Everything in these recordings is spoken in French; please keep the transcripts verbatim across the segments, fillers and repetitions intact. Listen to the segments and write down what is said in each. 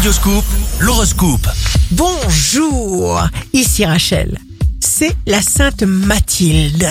Radio-Scoop, l'Horoscoop. Bonjour, ici Rachel. C'est la Sainte Mathilde.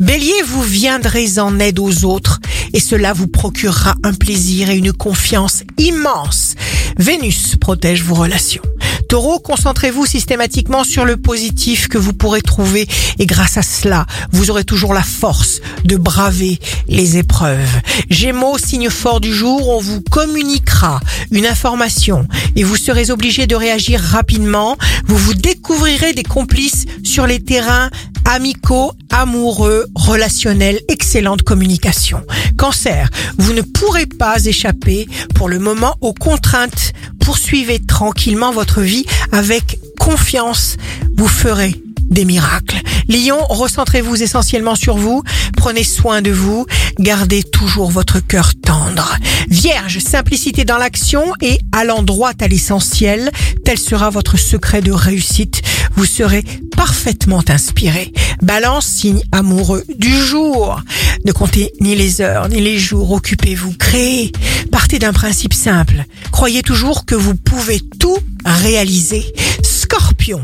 Bélier, vous viendrez en aide aux autres et cela vous procurera un plaisir et une confiance immense. Vénus protège vos relations. Taureau, concentrez-vous systématiquement sur le positif que vous pourrez trouver et grâce à cela, vous aurez toujours la force de braver les épreuves. Gémeaux, signe fort du jour, on vous communiquera une information et vous serez obligé de réagir rapidement. Vous vous découvrirez des complices sur les terrains amicaux, amoureux, relationnels, excellente communication. Cancer, vous ne pourrez pas échapper pour le moment aux contraintes. Poursuivez tranquillement votre vie avec confiance, vous ferez des miracles. Lion, recentrez-vous essentiellement sur vous, prenez soin de vous, gardez toujours votre cœur tendre. Vierge, simplicité dans l'action et allant droit à l'essentiel, tel sera votre secret de réussite. Vous serez parfaitement inspiré. Balance, signe amoureux du jour. Ne comptez ni les heures, ni les jours. Occupez-vous, créez. Partez d'un principe simple. Croyez toujours que vous pouvez tout réaliser. Scorpion,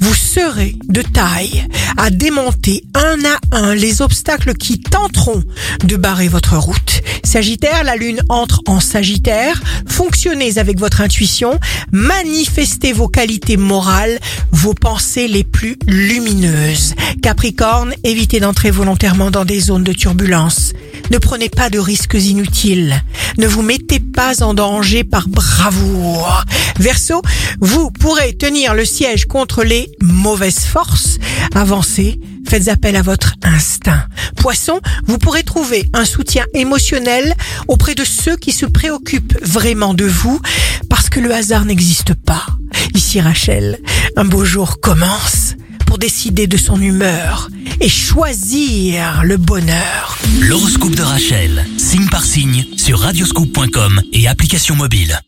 vous serez de taille à démonter un à un les obstacles qui tenteront de barrer votre route. Sagittaire, la lune entre en Sagittaire. Fonctionnez avec votre intuition. Manifestez vos qualités morales, vos pensées les plus lumineuses. Capricorne, évitez d'entrer volontairement dans des zones de turbulence. Ne prenez pas de risques inutiles. Ne vous mettez pas en danger par bravoure. Verseau, vous pourrez tenir le siège contre les mauvaises forces. Avancez, faites appel à votre instinct. Poisson, vous pourrez trouver un soutien émotionnel auprès de ceux qui se préoccupent vraiment de vous parce que le hasard n'existe pas. Ici Rachel, un beau jour commence pour décider de son humeur et choisir le bonheur. L'horoscope de Rachel, signe par signe, sur radio scoop point com et application mobile.